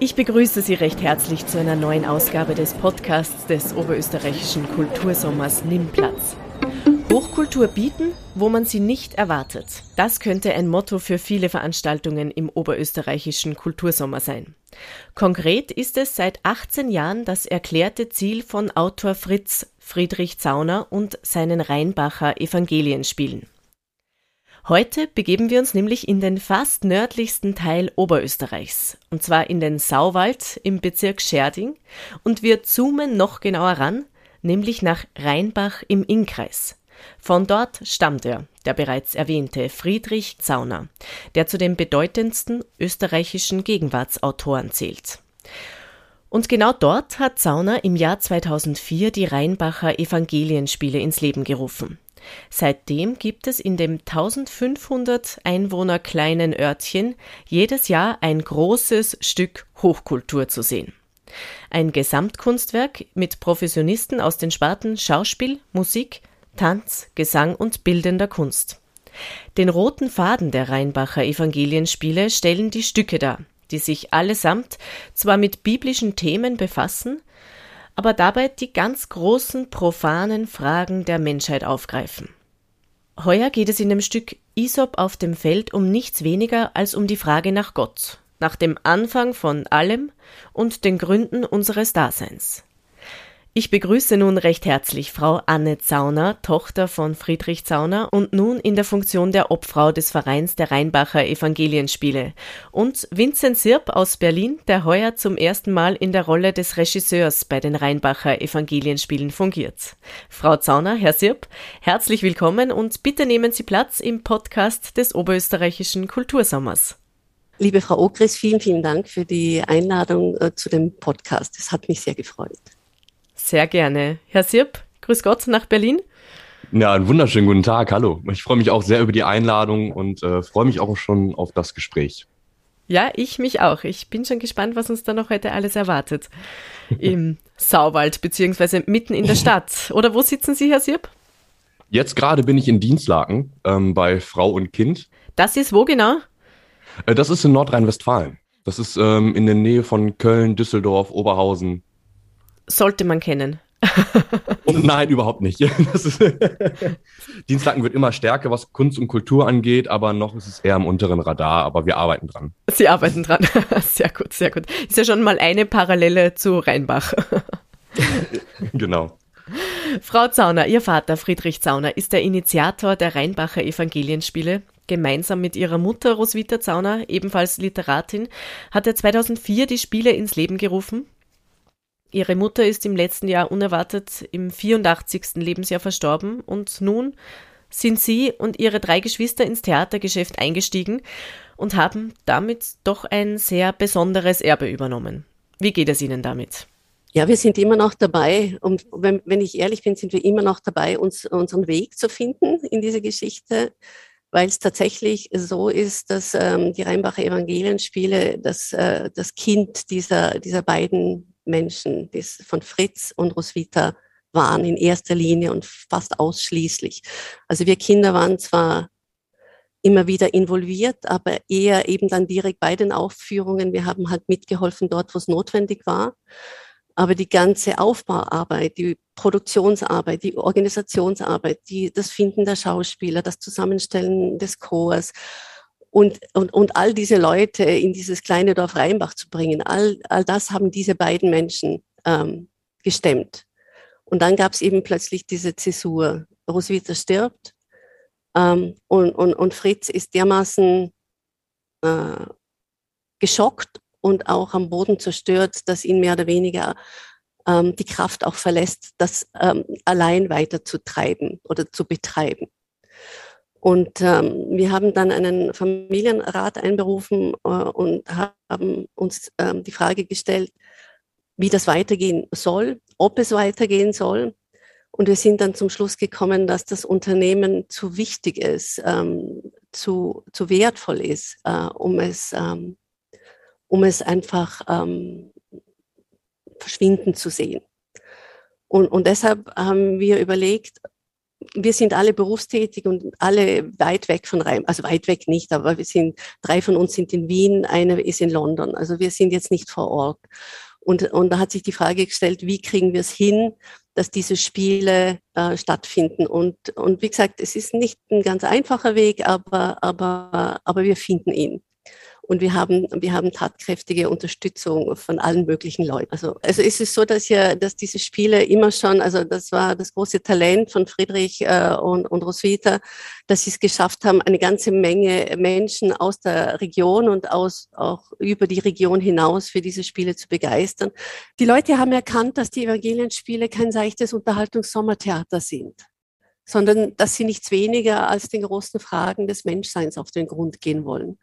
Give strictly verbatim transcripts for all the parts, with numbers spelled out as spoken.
Ich begrüße Sie recht herzlich zu einer neuen Ausgabe des Podcasts des Oberösterreichischen Kultursommers Nimmplatz. Hochkultur bieten, wo man sie nicht erwartet. Das könnte ein Motto für viele Veranstaltungen im Oberösterreichischen Kultursommer sein. Konkret ist es seit achtzehn Jahren das erklärte Ziel von Autor Fritz Friedrich Zauner und seinen Rainbacher Evangelienspielen. Heute begeben wir uns nämlich in den fast nördlichsten Teil Oberösterreichs, und zwar in den Sauwald im Bezirk Schärding, und wir zoomen noch genauer ran, nämlich nach Rheinbach im Innkreis. Von dort stammt er, der bereits erwähnte Friedrich Zauner, der zu den bedeutendsten österreichischen Gegenwartsautoren zählt. Und genau dort hat Zauner im Jahr zweitausendvier die Rheinbacher Evangelienspiele ins Leben gerufen. Seitdem gibt es in dem eintausendfünfhundert Einwohner kleinen Örtchen jedes Jahr ein großes Stück Hochkultur zu sehen. Ein Gesamtkunstwerk mit Professionisten aus den Sparten Schauspiel, Musik, Tanz, Gesang und bildender Kunst. Den roten Faden der Rheinbacher Evangelienspiele stellen die Stücke dar, die sich allesamt zwar mit biblischen Themen befassen, aber dabei die ganz großen profanen Fragen der Menschheit aufgreifen. Heuer geht es in dem Stück Isop auf dem Feld um nichts weniger als um die Frage nach Gott, nach dem Anfang von allem und den Gründen unseres Daseins. Ich begrüße nun recht herzlich Frau Anne Zauner, Tochter von Friedrich Zauner und nun in der Funktion der Obfrau des Vereins der Rheinbacher Evangelienspiele, und Vincent Sirp aus Berlin, der heuer zum ersten Mal in der Rolle des Regisseurs bei den Rheinbacher Evangelienspielen fungiert. Frau Zauner, Herr Sirp, herzlich willkommen und bitte nehmen Sie Platz im Podcast des Oberösterreichischen Kultursommers. Liebe Frau Ogres, vielen, vielen Dank für die Einladung zu dem Podcast. Das hat mich sehr gefreut. Sehr gerne. Herr Sirp, grüß Gott nach Berlin. Ja, einen wunderschönen guten Tag, hallo. Ich freue mich auch sehr über die Einladung und äh, freue mich auch schon auf das Gespräch. Ja, ich mich auch. Ich bin schon gespannt, was uns da noch heute alles erwartet. Im Sauwald, beziehungsweise mitten in der Stadt. Oder wo sitzen Sie, Herr Sirp? Jetzt gerade bin ich in Dinslaken ähm, bei Frau und Kind. Das ist wo genau? Äh, das ist in Nordrhein-Westfalen. Das ist ähm, in der Nähe von Köln, Düsseldorf, Oberhausen. Sollte man kennen. Und nein, überhaupt nicht. Dinslaken wird immer stärker, was Kunst und Kultur angeht, aber noch ist es eher am unteren Radar, aber wir arbeiten dran. Sie arbeiten dran. Sehr gut, sehr gut. Ist ja schon mal eine Parallele zu Rheinbach. Genau. Frau Zauner, Ihr Vater Friedrich Zauner ist der Initiator der Rheinbacher Evangelienspiele. Gemeinsam mit ihrer Mutter Roswitha Zauner, ebenfalls Literatin, hat er zweitausendvier die Spiele ins Leben gerufen. Ihre Mutter ist im letzten Jahr unerwartet im vierundachtzigsten Lebensjahr verstorben, und nun sind sie und ihre drei Geschwister ins Theatergeschäft eingestiegen und haben damit doch ein sehr besonderes Erbe übernommen. Wie geht es Ihnen damit? Ja, wir sind immer noch dabei, und wenn, wenn ich ehrlich bin, sind wir immer noch dabei, uns unseren Weg zu finden in diese Geschichte, weil es tatsächlich so ist, dass ähm, die Rheinbacher Evangelienspiele das, äh, das Kind dieser, dieser beiden Menschen, die von Fritz und Roswitha waren, in erster Linie und fast ausschließlich. Also wir Kinder waren zwar immer wieder involviert, aber eher eben dann direkt bei den Aufführungen. Wir haben halt mitgeholfen dort, wo es notwendig war. Aber die ganze Aufbauarbeit, die Produktionsarbeit, die Organisationsarbeit, die, das Finden der Schauspieler, das Zusammenstellen des Chors, Und, und, und all diese Leute in dieses kleine Dorf Rheinbach zu bringen, all, all das haben diese beiden Menschen ähm, gestemmt. Und dann gab es eben plötzlich diese Zäsur. Roswitha stirbt ähm, und, und, und Fritz ist dermaßen äh, geschockt und auch am Boden zerstört, dass ihn mehr oder weniger ähm, die Kraft auch verlässt, das ähm, allein weiter zu treiben oder zu betreiben. Und ähm, wir haben dann einen Familienrat einberufen äh, und haben uns ähm, die Frage gestellt, wie das weitergehen soll, ob es weitergehen soll. Und wir sind dann zum Schluss gekommen, dass das Unternehmen zu wichtig ist, ähm, zu, zu wertvoll ist, äh, um es, ähm, um es einfach ähm, verschwinden zu sehen. Und, und deshalb haben wir überlegt, wir sind alle berufstätig und alle weit weg von Rhein, also weit weg nicht, aber wir sind, drei von uns sind in Wien, eine ist in London, also wir sind jetzt nicht vor Ort. Und, und da hat sich die Frage gestellt, wie kriegen wir es hin, dass diese Spiele äh, stattfinden. Und, und wie gesagt, es ist nicht ein ganz einfacher Weg, aber, aber, aber wir finden ihn. Und wir haben, wir haben tatkräftige Unterstützung von allen möglichen Leuten. Also, also es ist so, dass ja, dass diese Spiele immer schon, also das war das große Talent von Friedrich äh, und, und Roswitha, dass sie es geschafft haben, eine ganze Menge Menschen aus der Region und aus, auch über die Region hinaus für diese Spiele zu begeistern. Die Leute haben erkannt, dass die Evangelienspiele kein seichtes Unterhaltungssommertheater sind, sondern dass sie nichts weniger als den großen Fragen des Menschseins auf den Grund gehen wollen.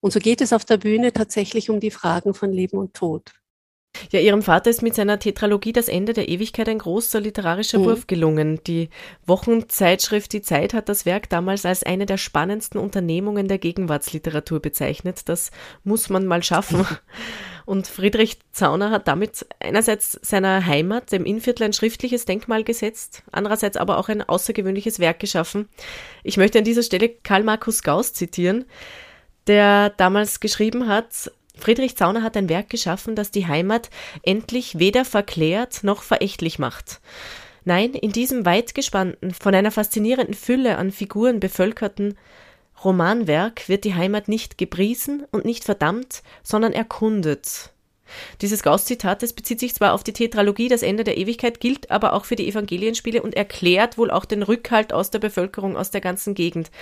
Und so geht es auf der Bühne tatsächlich um die Fragen von Leben und Tod. Ja, Ihrem Vater ist mit seiner Tetralogie Das Ende der Ewigkeit ein großer literarischer mhm. Wurf gelungen. Die Wochenzeitschrift Die Zeit hat das Werk damals als eine der spannendsten Unternehmungen der Gegenwartsliteratur bezeichnet. Das muss man mal schaffen. Und Friedrich Zauner hat damit einerseits seiner Heimat, dem Innviertel, ein schriftliches Denkmal gesetzt, andererseits aber auch ein außergewöhnliches Werk geschaffen. Ich möchte an dieser Stelle Karl Markus Gauss zitieren, der damals geschrieben hat: Friedrich Zauner hat ein Werk geschaffen, das die Heimat endlich weder verklärt noch verächtlich macht. Nein, in diesem weit gespannten, von einer faszinierenden Fülle an Figuren bevölkerten Romanwerk wird die Heimat nicht gepriesen und nicht verdammt, sondern erkundet. Dieses Gauss-Zitat, das bezieht sich zwar auf die Tetralogie Das Ende der Ewigkeit, gilt aber auch für die Evangelienspiele und erklärt wohl auch den Rückhalt aus der Bevölkerung, aus der ganzen Gegend.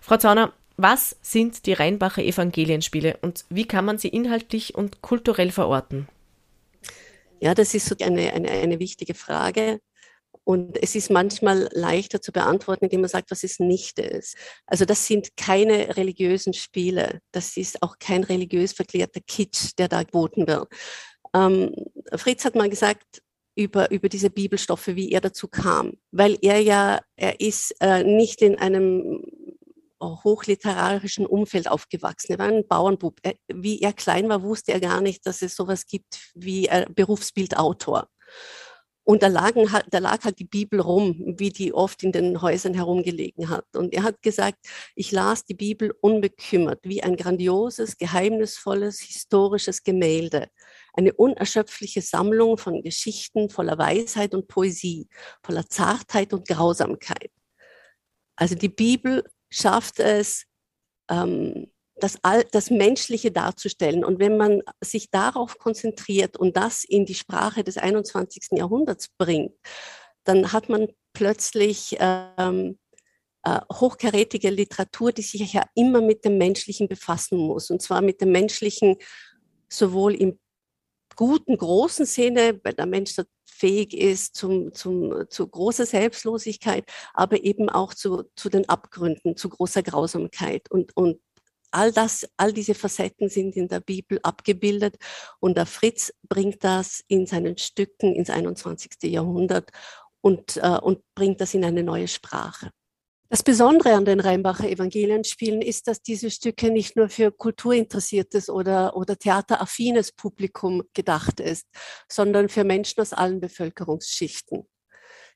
Frau Zauner, was sind die Rheinbacher Evangelienspiele und wie kann man sie inhaltlich und kulturell verorten? Ja, das ist so eine, eine, eine wichtige Frage. Und es ist manchmal leichter zu beantworten, indem man sagt, was es nicht ist. Also das sind keine religiösen Spiele. Das ist auch kein religiös verklärter Kitsch, der da geboten wird. Ähm, Fritz hat mal gesagt über, über diese Bibelstoffe, wie er dazu kam. Weil er ja, er ist äh, nicht in einem hochliterarischen Umfeld aufgewachsen. Er war ein Bauernbub. Er, wie er klein war, wusste er gar nicht, dass es sowas gibt wie äh, Berufsbildautor. Und da, lagen, da lag halt die Bibel rum, wie die oft in den Häusern herumgelegen hat. Und er hat gesagt, ich las die Bibel unbekümmert, wie ein grandioses, geheimnisvolles, historisches Gemälde. Eine unerschöpfliche Sammlung von Geschichten voller Weisheit und Poesie, voller Zartheit und Grausamkeit. Also die Bibel schafft es, ähm, Das, All, das Menschliche darzustellen. Und wenn man sich darauf konzentriert und das in die Sprache des einundzwanzigsten Jahrhunderts bringt, dann hat man plötzlich ähm, äh, hochkarätige Literatur, die sich ja immer mit dem Menschlichen befassen muss. Und zwar mit dem Menschlichen sowohl im guten, großen Sinne, weil der Mensch da fähig ist zum, zum, zu großer Selbstlosigkeit, aber eben auch zu, zu den Abgründen, zu großer Grausamkeit und, und All das, all diese Facetten sind in der Bibel abgebildet und der Fritz bringt das in seinen Stücken ins einundzwanzigste Jahrhundert und, äh, und bringt das in eine neue Sprache. Das Besondere an den Rheinbacher Evangelienspielen ist, dass diese Stücke nicht nur für kulturinteressiertes oder, oder theateraffines Publikum gedacht ist, sondern für Menschen aus allen Bevölkerungsschichten.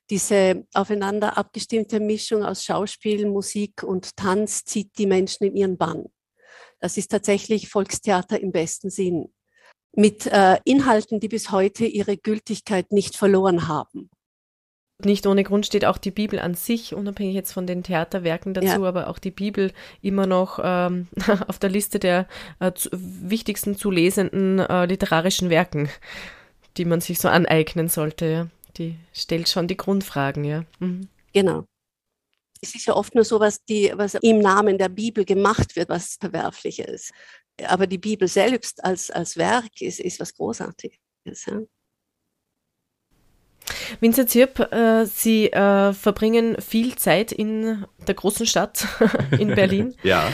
Diese aufeinander abgestimmte Mischung aus Schauspiel, Musik und Tanz zieht die Menschen in ihren Bann. Das ist tatsächlich Volkstheater im besten Sinn. Mit äh, Inhalten, die bis heute ihre Gültigkeit nicht verloren haben. Nicht ohne Grund steht auch die Bibel an sich, unabhängig jetzt von den Theaterwerken dazu, ja. aber auch die Bibel immer noch ähm, auf der Liste der äh, zu, wichtigsten zu lesenden äh, literarischen Werken, die man sich so aneignen sollte. Ja. Die stellt schon die Grundfragen, ja. Mhm. Genau. Es ist ja oft nur so, was, die, was im Namen der Bibel gemacht wird, was verwerflich ist. Aber die Bibel selbst als, als Werk ist, ist was Großartiges. Ja. Vincent Sirp, äh, Sie äh, verbringen viel Zeit in der großen Stadt, in Berlin. Ja.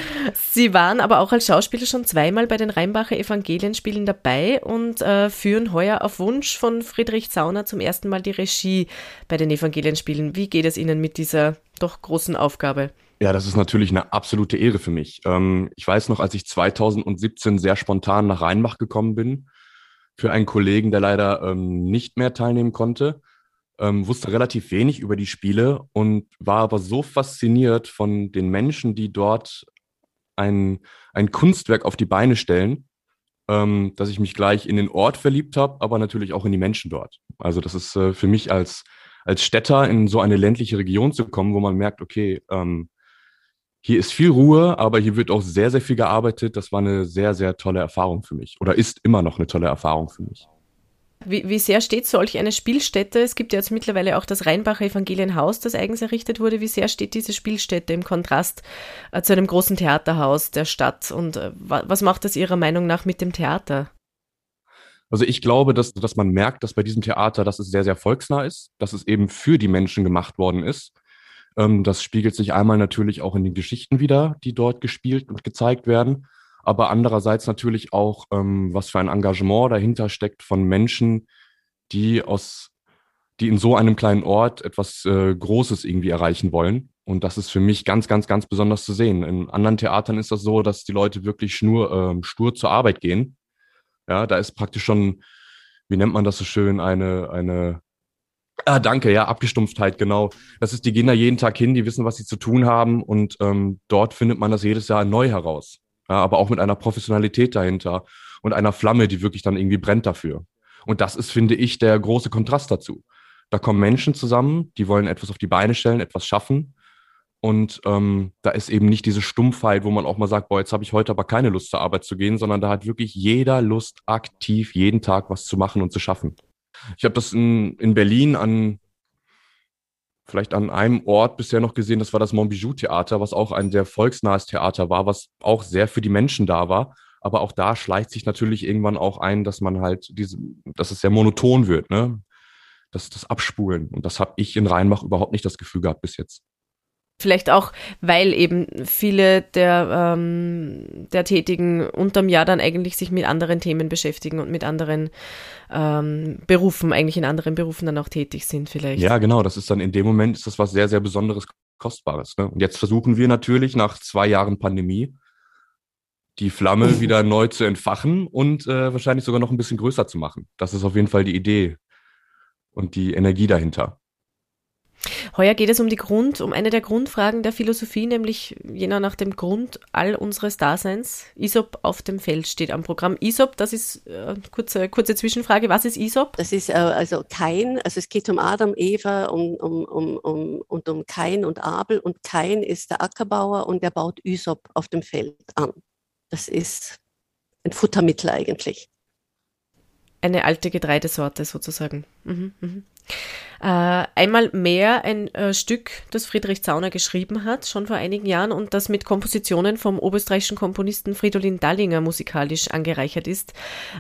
Sie waren aber auch als Schauspieler schon zweimal bei den Rheinbacher Evangelienspielen dabei und äh, führen heuer auf Wunsch von Friedrich Zauner zum ersten Mal die Regie bei den Evangelienspielen. Wie geht es Ihnen mit dieser doch großen Aufgabe? Ja, das ist natürlich eine absolute Ehre für mich. Ähm, ich weiß noch, als ich zweitausendsiebzehn sehr spontan nach Rheinbach gekommen bin, für einen Kollegen, der leider ähm, nicht mehr teilnehmen konnte, ähm, wusste relativ wenig über die Spiele und war aber so fasziniert von den Menschen, die dort ein, ein Kunstwerk auf die Beine stellen, ähm, dass ich mich gleich in den Ort verliebt habe, aber natürlich auch in die Menschen dort. Also das ist äh, für mich als, als Städter in so eine ländliche Region zu kommen, wo man merkt, okay, ähm, hier ist viel Ruhe, aber hier wird auch sehr, sehr viel gearbeitet. Das war eine sehr, sehr tolle Erfahrung für mich oder ist immer noch eine tolle Erfahrung für mich. Wie, wie sehr steht solch eine Spielstätte? Es gibt ja jetzt mittlerweile auch das Rheinbacher Evangelienhaus, das eigens errichtet wurde. Wie sehr steht diese Spielstätte im Kontrast äh, zu einem großen Theaterhaus der Stadt? Und äh, was macht das Ihrer Meinung nach mit dem Theater? Also ich glaube, dass, dass man merkt, dass bei diesem Theater, dass es sehr, sehr volksnah ist, dass es eben für die Menschen gemacht worden ist. Das spiegelt sich einmal natürlich auch in den Geschichten wider, die dort gespielt und gezeigt werden, aber andererseits natürlich auch, was für ein Engagement dahinter steckt von Menschen, die aus, die in so einem kleinen Ort etwas Großes irgendwie erreichen wollen. Und das ist für mich ganz, ganz, ganz besonders zu sehen. In anderen Theatern ist das so, dass die Leute wirklich nur äh, stur zur Arbeit gehen. Ja, da ist praktisch schon, wie nennt man das so schön, eine eine Ah, danke, ja, Abgestumpftheit, genau. Das ist, die gehen da jeden Tag hin, die wissen, was sie zu tun haben und ähm, dort findet man das jedes Jahr neu heraus. Ja, aber auch mit einer Professionalität dahinter und einer Flamme, die wirklich dann irgendwie brennt dafür. Und das ist, finde ich, der große Kontrast dazu. Da kommen Menschen zusammen, die wollen etwas auf die Beine stellen, etwas schaffen und ähm, da ist eben nicht diese Stumpfheit, wo man auch mal sagt, boah, jetzt habe ich heute aber keine Lust zur Arbeit zu gehen, sondern da hat wirklich jeder Lust, aktiv jeden Tag was zu machen und zu schaffen. Ich habe das in, in Berlin an, vielleicht an einem Ort bisher noch gesehen, das war das Montbijou-Theater, was auch ein sehr volksnahes Theater war, was auch sehr für die Menschen da war. Aber auch da schleicht sich natürlich irgendwann auch ein, dass man halt, diese, dass es sehr monoton wird, ne? Das, das Abspulen. Und das habe ich in Rheinbach überhaupt nicht das Gefühl gehabt bis jetzt. Vielleicht auch, weil eben viele der, ähm, der Tätigen unterm Jahr dann eigentlich sich mit anderen Themen beschäftigen und mit anderen ähm, Berufen, eigentlich in anderen Berufen dann auch tätig sind vielleicht. Ja, genau, das ist dann in dem Moment, ist das was sehr, sehr Besonderes, Kostbares. Ne? Und jetzt versuchen wir natürlich nach zwei Jahren Pandemie die Flamme wieder neu zu entfachen und äh, wahrscheinlich sogar noch ein bisschen größer zu machen. Das ist auf jeden Fall die Idee und die Energie dahinter. Heuer geht es um die Grund, um eine der Grundfragen der Philosophie, nämlich jener nach dem Grund all unseres Daseins. Isop auf dem Feld steht am Programm. Isop, das ist äh, kurze, kurze Zwischenfrage. Was ist Isop? Das ist äh, also Kain. Also es geht um Adam, Eva um, um, um, um, und um Kain und Abel. Und Kain ist der Ackerbauer und er baut Isop auf dem Feld an. Das ist ein Futtermittel eigentlich. Eine alte Getreidesorte sozusagen. Mhm, mhm. Äh, einmal mehr ein äh, Stück, das Friedrich Zauner geschrieben hat, schon vor einigen Jahren, und das mit Kompositionen vom oberösterreichischen Komponisten Friedolin Dallinger musikalisch angereichert ist.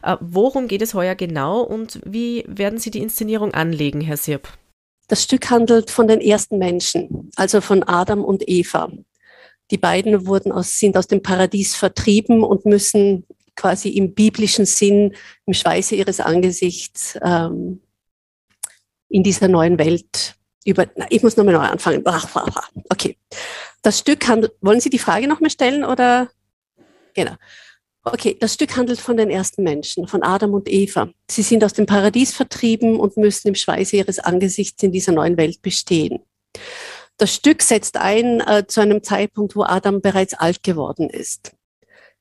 Äh, worum geht es heuer genau und wie werden Sie die Inszenierung anlegen, Herr Sirp? Das Stück handelt von den ersten Menschen, also von Adam und Eva. Die beiden wurden aus, sind aus dem Paradies vertrieben und müssen quasi im biblischen Sinn, im Schweiße ihres Angesichts ähm, in dieser neuen Welt über... Na, ich muss nochmal neu anfangen. Okay. Das Stück handelt... Wollen Sie die Frage nochmal stellen oder... Genau. Okay, das Stück handelt von den ersten Menschen, von Adam und Eva. Sie sind aus dem Paradies vertrieben und müssen im Schweiße ihres Angesichts in dieser neuen Welt bestehen. Das Stück setzt ein äh, zu einem Zeitpunkt, wo Adam bereits alt geworden ist.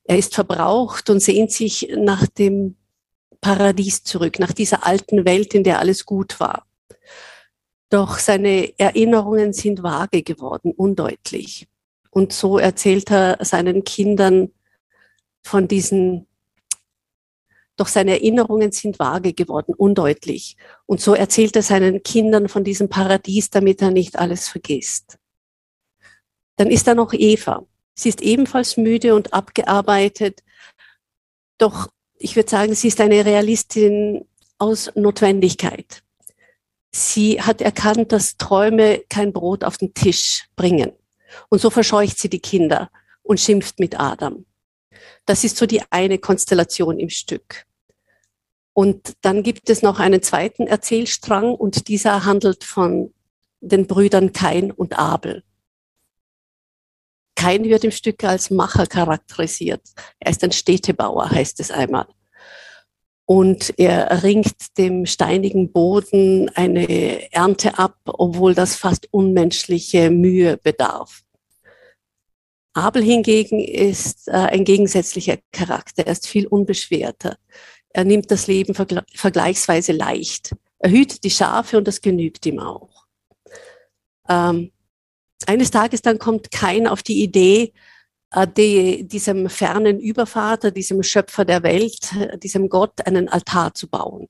Er ist verbraucht und sehnt sich nach dem Paradies zurück, nach dieser alten Welt, in der alles gut war. Doch seine Erinnerungen sind vage geworden, undeutlich. Und so erzählt er seinen Kindern von diesen, doch seine Erinnerungen sind vage geworden, undeutlich. Und so erzählt er seinen Kindern von diesem Paradies, damit er nicht alles vergisst. Dann ist da noch Eva. Sie ist ebenfalls müde und abgearbeitet, doch ich würde sagen, sie ist eine Realistin aus Notwendigkeit. Sie hat erkannt, dass Träume kein Brot auf den Tisch bringen. Und so verscheucht sie die Kinder und schimpft mit Adam. Das ist so die eine Konstellation im Stück. Und dann gibt es noch einen zweiten Erzählstrang und dieser handelt von den Brüdern Kain und Abel. Kain wird im Stück als Macher charakterisiert. Er ist ein Städtebauer, heißt es einmal. und er ringt dem steinigen Boden eine Ernte ab, obwohl das fast unmenschliche Mühe bedarf. Abel hingegen ist äh, ein gegensätzlicher Charakter, er ist viel unbeschwerter. Er nimmt das Leben vergl- vergleichsweise leicht. Er hütet die Schafe und das genügt ihm auch. Ähm, eines Tages dann kommt Kain auf die Idee, äh, die, diesem fernen Übervater, diesem Schöpfer der Welt, äh, diesem Gott einen Altar zu bauen.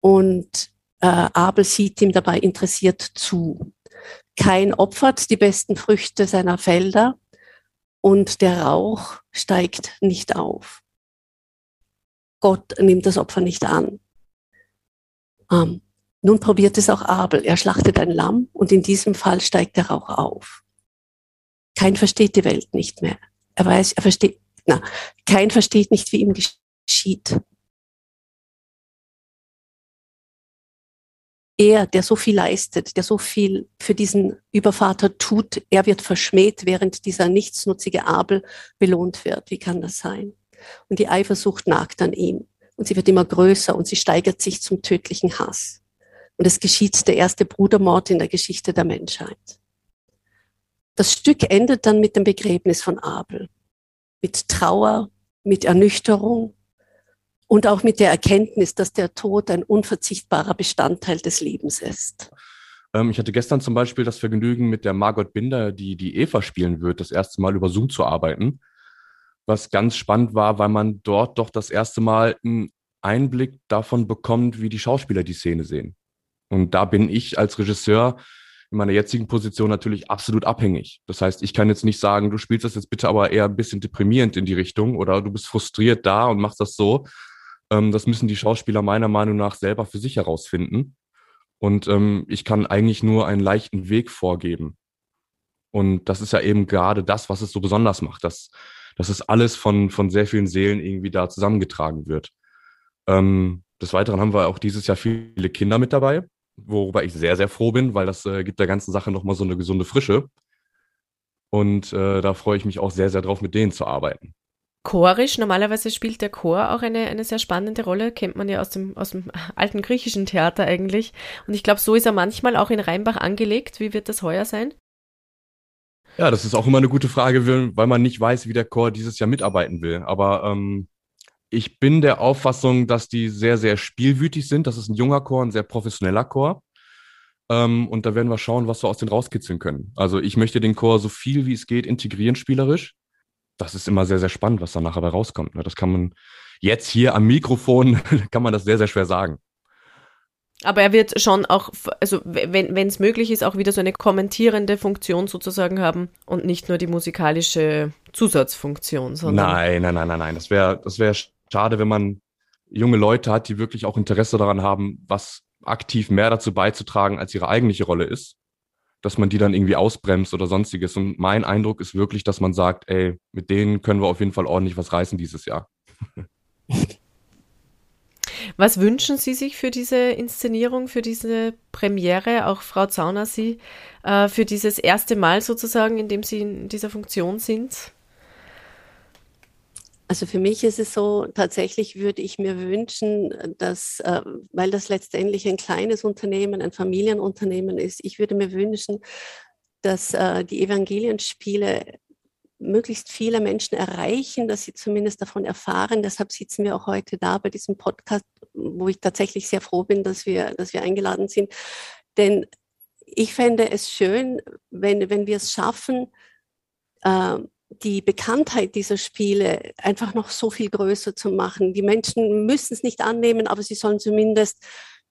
Und äh, Abel sieht ihm dabei interessiert zu. Kain opfert die besten Früchte seiner Felder und der Rauch steigt nicht auf. Gott nimmt das Opfer nicht an. Ähm, nun probiert es auch Abel. Er schlachtet ein Lamm und in diesem Fall steigt der Rauch auf. Kain versteht die Welt nicht mehr. Er weiß, er versteht, na, Kain versteht nicht, wie ihm geschieht. Er, der so viel leistet, der so viel für diesen Übervater tut, er wird verschmäht, während dieser nichtsnutzige Abel belohnt wird. Wie kann das sein? Und die Eifersucht nagt an ihm. Und sie wird immer größer und sie steigert sich zum tödlichen Hass. Und es geschieht der erste Brudermord in der Geschichte der Menschheit. Das Stück endet dann mit dem Begräbnis von Abel. Mit Trauer, mit Ernüchterung. Und auch mit der Erkenntnis, dass der Tod ein unverzichtbarer Bestandteil des Lebens ist. Ähm, ich hatte gestern zum Beispiel das Vergnügen, mit der Margot Binder, die die Eva spielen wird, das erste Mal über Zoom zu arbeiten. Was ganz spannend war, weil man dort doch das erste Mal einen Einblick davon bekommt, wie die Schauspieler die Szene sehen. Und da bin ich als Regisseur in meiner jetzigen Position natürlich absolut abhängig. Das heißt, ich kann jetzt nicht sagen, du spielst das jetzt bitte aber eher ein bisschen deprimierend in die Richtung oder du bist frustriert da und machst das so. Das müssen die Schauspieler meiner Meinung nach selber für sich herausfinden. Und ähm, ich kann eigentlich nur einen leichten Weg vorgeben. Und das ist ja eben gerade das, was es so besonders macht, dass, dass es alles von, von sehr vielen Seelen irgendwie da zusammengetragen wird. Ähm, des Weiteren haben wir auch dieses Jahr viele Kinder mit dabei, worüber ich sehr, sehr froh bin, weil das äh, gibt der ganzen Sache nochmal so eine gesunde Frische. Und äh, da freue ich mich auch sehr, sehr drauf, mit denen zu arbeiten. Chorisch, normalerweise spielt der Chor auch eine, eine sehr spannende Rolle, kennt man ja aus dem, aus dem alten griechischen Theater eigentlich. Und ich glaube, so ist er manchmal auch in Rheinbach angelegt. Wie wird das heuer sein? Ja, das ist auch immer eine gute Frage, weil man nicht weiß, wie der Chor dieses Jahr mitarbeiten will. Aber ähm, ich bin der Auffassung, dass die sehr, sehr spielwütig sind. Das ist ein junger Chor, ein sehr professioneller Chor. Ähm, und da werden wir schauen, was wir aus denen rauskitzeln können. Also ich möchte den Chor so viel wie es geht integrieren spielerisch. Das ist immer sehr, sehr spannend, was da nachher bei rauskommt. Das kann man jetzt hier am Mikrofon, kann man das sehr, sehr schwer sagen. Aber er wird schon auch, also wenn es möglich ist, auch wieder so eine kommentierende Funktion sozusagen haben und nicht nur die musikalische Zusatzfunktion. Sondern nein, nein, nein, nein, nein. Das wäre das wär schade, wenn man junge Leute hat, die wirklich auch Interesse daran haben, was aktiv mehr dazu beizutragen, als ihre eigentliche Rolle ist. Dass man die dann irgendwie ausbremst oder sonstiges. Und mein Eindruck ist wirklich, dass man sagt, ey, mit denen können wir auf jeden Fall ordentlich was reißen dieses Jahr. Was wünschen Sie sich für diese Inszenierung, für diese Premiere, auch Frau Zauner, Sie, äh, für dieses erste Mal sozusagen, in dem Sie in dieser Funktion sind? Also für mich ist es so, tatsächlich würde ich mir wünschen, dass, äh, weil das letztendlich ein kleines Unternehmen, ein Familienunternehmen ist, ich würde mir wünschen, dass äh, die Evangelienspiele möglichst viele Menschen erreichen, dass sie zumindest davon erfahren. Deshalb sitzen wir auch heute da bei diesem Podcast, wo ich tatsächlich sehr froh bin, dass wir, dass wir eingeladen sind. Denn ich fände es schön, wenn, wenn wir es schaffen, äh, die Bekanntheit dieser Spiele einfach noch so viel größer zu machen. Die Menschen müssen es nicht annehmen, aber sie sollen zumindest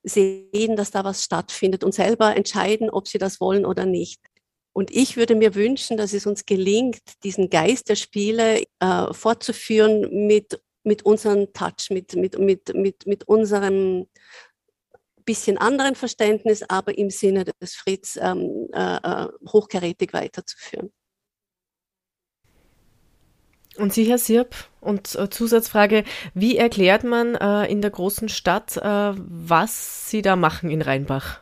sehen, dass da was stattfindet und selber entscheiden, ob sie das wollen oder nicht. Und ich würde mir wünschen, dass es uns gelingt, diesen Geist der Spiele äh, fortzuführen mit, mit unserem Touch, mit, mit, mit, mit, mit unserem bisschen anderen Verständnis, aber im Sinne des Fritz ähm, äh, hochkarätig weiterzuführen. Und Sie, Herr Sirp, und äh, Zusatzfrage, wie erklärt man äh, in der großen Stadt, äh, was Sie da machen in Rheinbach?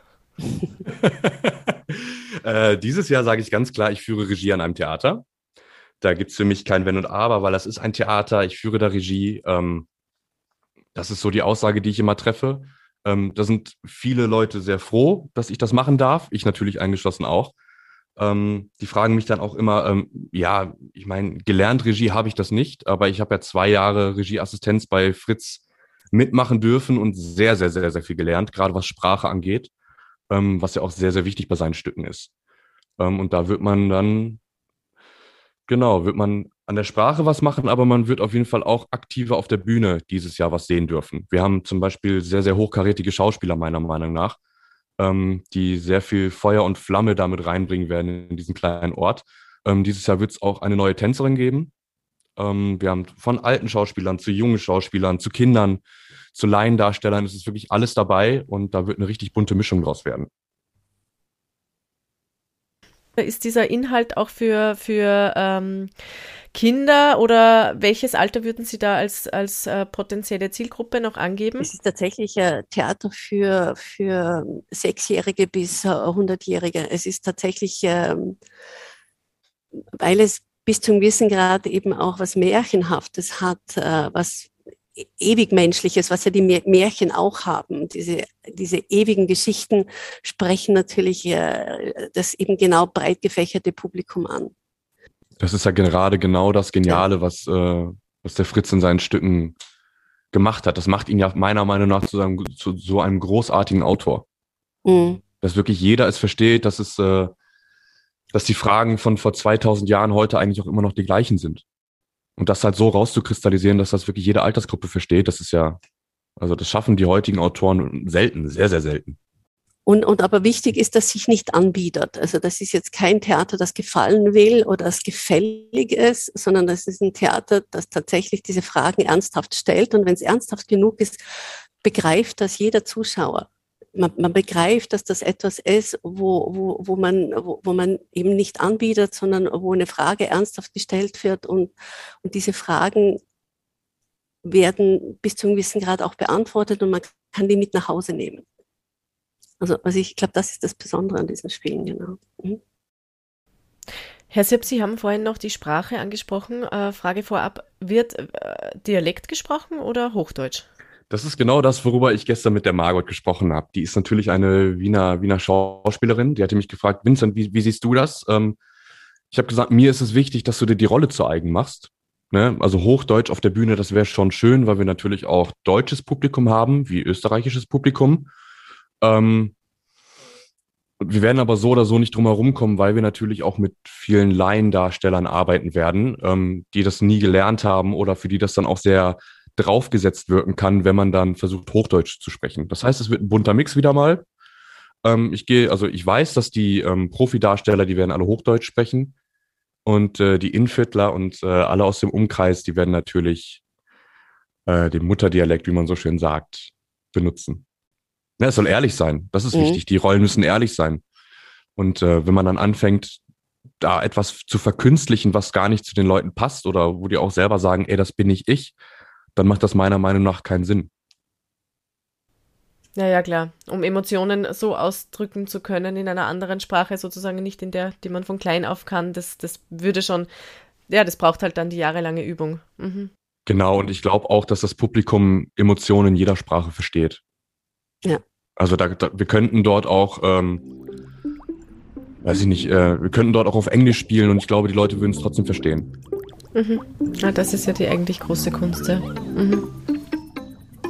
äh, dieses Jahr sage ich ganz klar, ich führe Regie an einem Theater. Da gibt es für mich kein Wenn und Aber, weil das ist ein Theater, ich führe da Regie. Ähm, Das ist so die Aussage, die ich immer treffe. Ähm, da sind viele Leute sehr froh, dass ich das machen darf. Ich natürlich eingeschlossen auch. Ähm, die fragen mich dann auch immer, ähm, ja, ich meine, gelernt Regie habe ich das nicht, aber ich habe ja zwei Jahre Regieassistenz bei Fritz mitmachen dürfen und sehr, sehr, sehr, sehr viel gelernt, gerade was Sprache angeht, ähm, was ja auch sehr, sehr wichtig bei seinen Stücken ist. Ähm, und da wird man dann, genau, wird man an der Sprache was machen, aber man wird auf jeden Fall auch aktiver auf der Bühne dieses Jahr was sehen dürfen. Wir haben zum Beispiel sehr, sehr hochkarätige Schauspieler meiner Meinung nach, ähm, die sehr viel Feuer und Flamme damit reinbringen werden in diesen kleinen Ort. Ähm, dieses Jahr wird es auch eine neue Tänzerin geben. Ähm, wir haben von alten Schauspielern zu jungen Schauspielern, zu Kindern, zu Laiendarstellern, es ist wirklich alles dabei und da wird eine richtig bunte Mischung draus werden. Ist dieser Inhalt auch für, für ähm, Kinder oder welches Alter würden Sie da als, als äh, potenzielle Zielgruppe noch angeben? Es ist tatsächlich äh, Theater für, für Sechsjährige bis Hundertjährige. Es ist tatsächlich, äh, weil es bis zum gewissen Grad eben auch was Märchenhaftes hat, äh, was ewig Menschliches, was ja die Märchen auch haben. Diese, diese ewigen Geschichten sprechen natürlich äh, das eben genau breit gefächerte Publikum an. Das ist ja gerade genau das Geniale, was, äh, was der Fritz in seinen Stücken gemacht hat. Das macht ihn ja meiner Meinung nach zu, seinem, zu so einem großartigen Autor. Mhm. Dass wirklich jeder es versteht, dass, es, äh, dass die Fragen von vor zweitausend Jahren heute eigentlich auch immer noch die gleichen sind. Und das halt so rauszukristallisieren, dass das wirklich jede Altersgruppe versteht, das ist ja, also das schaffen die heutigen Autoren selten, sehr, sehr selten. Und, und aber wichtig ist, dass sich nicht anbietet. Also das ist jetzt kein Theater, das gefallen will oder das gefällig ist, sondern das ist ein Theater, das tatsächlich diese Fragen ernsthaft stellt. Und wenn es ernsthaft genug ist, begreift das jeder Zuschauer. Man, man begreift, dass das etwas ist, wo, wo, wo, man, wo, wo man eben nicht anbietet, sondern wo eine Frage ernsthaft gestellt wird und, und diese Fragen werden bis zu einem gewissen Grad auch beantwortet und man kann die mit nach Hause nehmen. Also, also ich glaube, das ist das Besondere an diesen Spielen, genau. Mhm. Herr Sirp, Sie haben vorhin noch die Sprache angesprochen. Äh, Frage vorab, wird äh, Dialekt gesprochen oder Hochdeutsch? Das ist genau das, worüber ich gestern mit der Margot gesprochen habe. Die ist natürlich eine Wiener, Wiener Schauspielerin. Die hatte mich gefragt, Vincent, wie, wie siehst du das? Ähm, ich habe gesagt, mir ist es wichtig, dass du dir die Rolle zu eigen machst. Ne? Also Hochdeutsch auf der Bühne, das wäre schon schön, weil wir natürlich auch deutsches Publikum haben, wie österreichisches Publikum. Ähm, wir werden aber so oder so nicht drum herum kommen, weil wir natürlich auch mit vielen Laiendarstellern arbeiten werden, ähm, die das nie gelernt haben oder für die das dann auch sehr draufgesetzt wirken kann, wenn man dann versucht, Hochdeutsch zu sprechen. Das heißt, es wird ein bunter Mix wieder mal. Ähm, ich gehe, also ich weiß, dass die ähm, Profidarsteller, die werden alle Hochdeutsch sprechen und äh, die Innenviertler und äh, alle aus dem Umkreis, die werden natürlich äh, den Mutterdialekt, wie man so schön sagt, benutzen. Ja, es soll ehrlich sein, das ist mhm. wichtig. Die Rollen müssen ehrlich sein. Und äh, wenn man dann anfängt, da etwas zu verkünstlichen, was gar nicht zu den Leuten passt oder wo die auch selber sagen, ey, das bin nicht ich, dann macht das meiner Meinung nach keinen Sinn. Ja, ja, klar. Um Emotionen so ausdrücken zu können in einer anderen Sprache, sozusagen nicht in der, die man von klein auf kann, das, das würde schon, ja, das braucht halt dann die jahrelange Übung. Mhm. Genau, und ich glaube auch, dass das Publikum Emotionen in jeder Sprache versteht. Ja. Also da, da, wir könnten dort auch, ähm, weiß ich nicht, äh, wir könnten dort auch auf Englisch spielen und ich glaube, die Leute würden es trotzdem verstehen. Mhm. Ah, das ist ja die eigentlich große Kunst, ja. Mhm.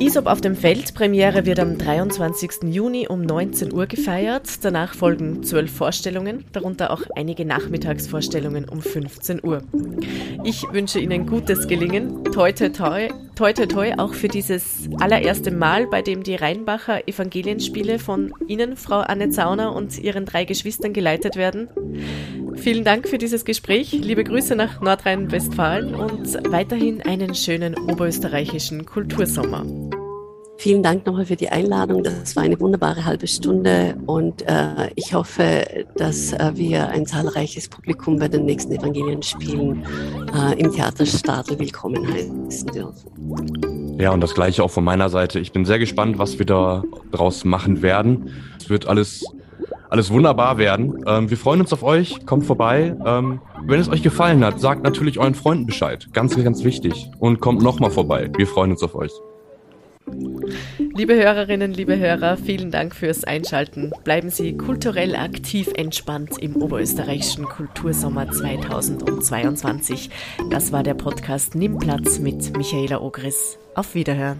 Isop auf dem Feld Premiere wird am dreiundzwanzigsten Juni um neunzehn Uhr gefeiert. Danach folgen zwölf Vorstellungen, darunter auch einige Nachmittagsvorstellungen um fünfzehn Uhr. Ich wünsche Ihnen gutes Gelingen. Toi, toi, toi, toi, toi, toi, auch für dieses allererste Mal, bei dem die Rheinbacher Evangelienspiele von Ihnen, Frau Anne Zauner, und Ihren drei Geschwistern geleitet werden. Vielen Dank für dieses Gespräch. Liebe Grüße nach Nordrhein-Westfalen und weiterhin einen schönen oberösterreichischen Kultursommer. Vielen Dank nochmal für die Einladung. Das war eine wunderbare halbe Stunde und äh, ich hoffe, dass äh, wir ein zahlreiches Publikum bei den nächsten Evangelienspielen äh, im Theater Stadl willkommen heißen dürfen. Ja, und das Gleiche auch von meiner Seite. Ich bin sehr gespannt, was wir da draus machen werden. Es wird alles... Alles wunderbar werden. Ähm, wir freuen uns auf euch. Kommt vorbei. Ähm, wenn es euch gefallen hat, sagt natürlich euren Freunden Bescheid. Ganz, ganz wichtig. Und kommt nochmal vorbei. Wir freuen uns auf euch. Liebe Hörerinnen, liebe Hörer, vielen Dank fürs Einschalten. Bleiben Sie kulturell aktiv entspannt im Oberösterreichischen Kultursommer zweitausendzweiundzwanzig. Das war der Podcast Nimmplatz mit Michaela Ogris. Auf Wiederhören.